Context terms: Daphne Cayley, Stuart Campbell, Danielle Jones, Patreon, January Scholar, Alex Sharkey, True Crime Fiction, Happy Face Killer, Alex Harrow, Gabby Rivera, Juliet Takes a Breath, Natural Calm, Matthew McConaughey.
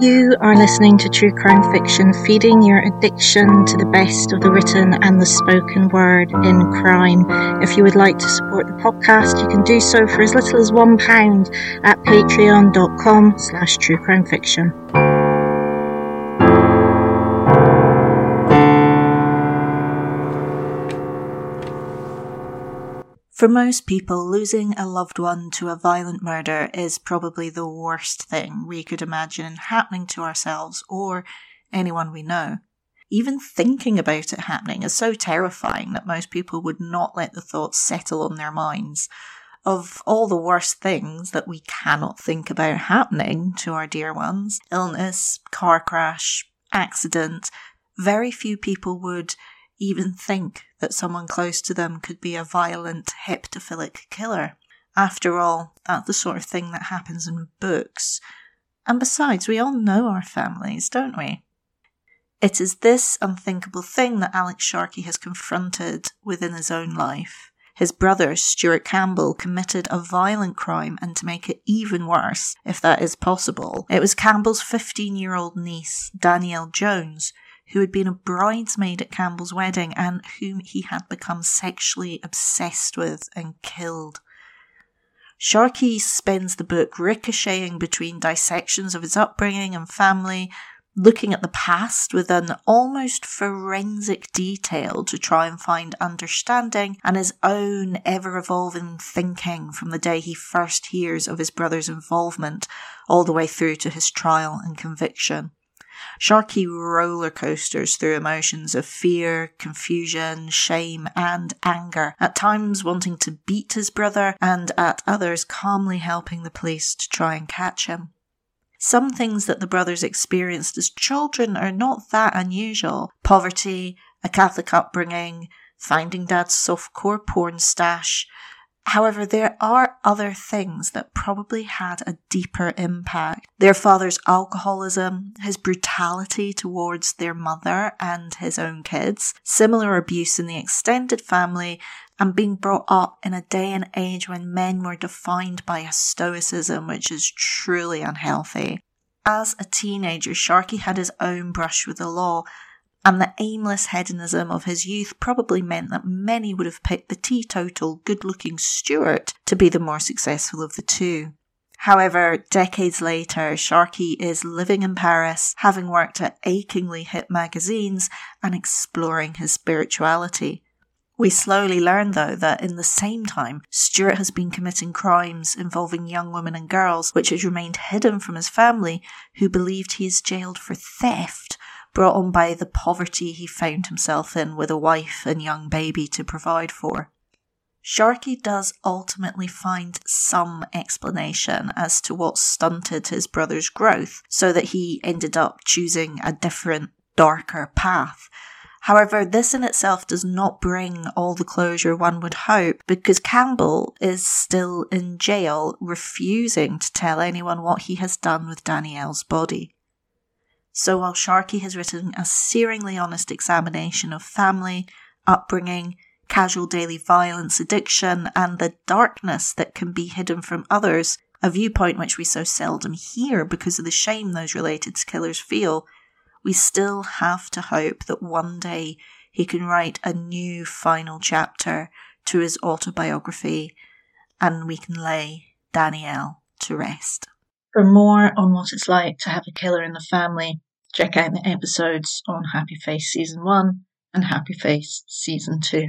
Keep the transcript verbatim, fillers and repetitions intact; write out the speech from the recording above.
You are listening to True Crime Fiction, feeding your addiction to the best of the written and the spoken word in crime. If you would like to support the podcast, you can do so for as little as one pound at patreon.com slash truecrimefiction. For most people, losing a loved one to a violent murder is probably the worst thing we could imagine happening to ourselves or anyone we know. Even thinking about it happening is so terrifying that most people would not let the thoughts settle on their minds. Of all the worst things that we cannot think about happening to our dear ones, illness, car crash, accident, very few people would even think that someone close to them could be a violent, heptophilic killer. After all, that's the sort of thing that happens in books. And besides, we all know our families, don't we? It is this unthinkable thing that Alex Sharkey has confronted within his own life. His brother, Stuart Campbell, committed a violent crime, and to make it even worse, if that is possible, it was Campbell's fifteen-year-old niece, Danielle Jones, who had been a bridesmaid at Campbell's wedding and whom he had become sexually obsessed with and killed. Sharkey spends the book ricocheting between dissections of his upbringing and family, looking at the past with an almost forensic detail to try and find understanding and his own ever-evolving thinking from the day he first hears of his brother's involvement all the way through to his trial and conviction. Sharkey roller coasters through emotions of fear, confusion, shame, and anger, at times wanting to beat his brother, and at others calmly helping the police to try and catch him. Some things that the brothers experienced as children are not that unusual. Poverty, a Catholic upbringing, finding dad's softcore porn stash. However, there are other things that probably had a deeper impact. Their father's alcoholism, his brutality towards their mother and his own kids, similar abuse in the extended family, and being brought up in a day and age when men were defined by a stoicism which is truly unhealthy. As a teenager, Sharkey had his own brush with the law, and the aimless hedonism of his youth probably meant that many would have picked the teetotal, good-looking Stuart to be the more successful of the two. However, decades later, Sharkey is living in Paris, having worked at achingly hit magazines and exploring his spirituality. We slowly learn, though, that in the same time, Stuart has been committing crimes involving young women and girls, which has remained hidden from his family, who believed he is jailed for theft, brought on by the poverty he found himself in with a wife and young baby to provide for. Sharkey does ultimately find some explanation as to what stunted his brother's growth, so that he ended up choosing a different, darker path. However, this in itself does not bring all the closure one would hope, because Campbell is still in jail, refusing to tell anyone what he has done with Danielle's body. So while Sharkey has written a searingly honest examination of family, upbringing, casual daily violence, addiction, and the darkness that can be hidden from others, a viewpoint which we so seldom hear because of the shame those related to killers feel, we still have to hope that one day he can write a new final chapter to his autobiography and we can lay Danielle to rest. For more on what it's like to have a killer in the family, check out the episodes on Happy Face Season one and Happy Face Season two.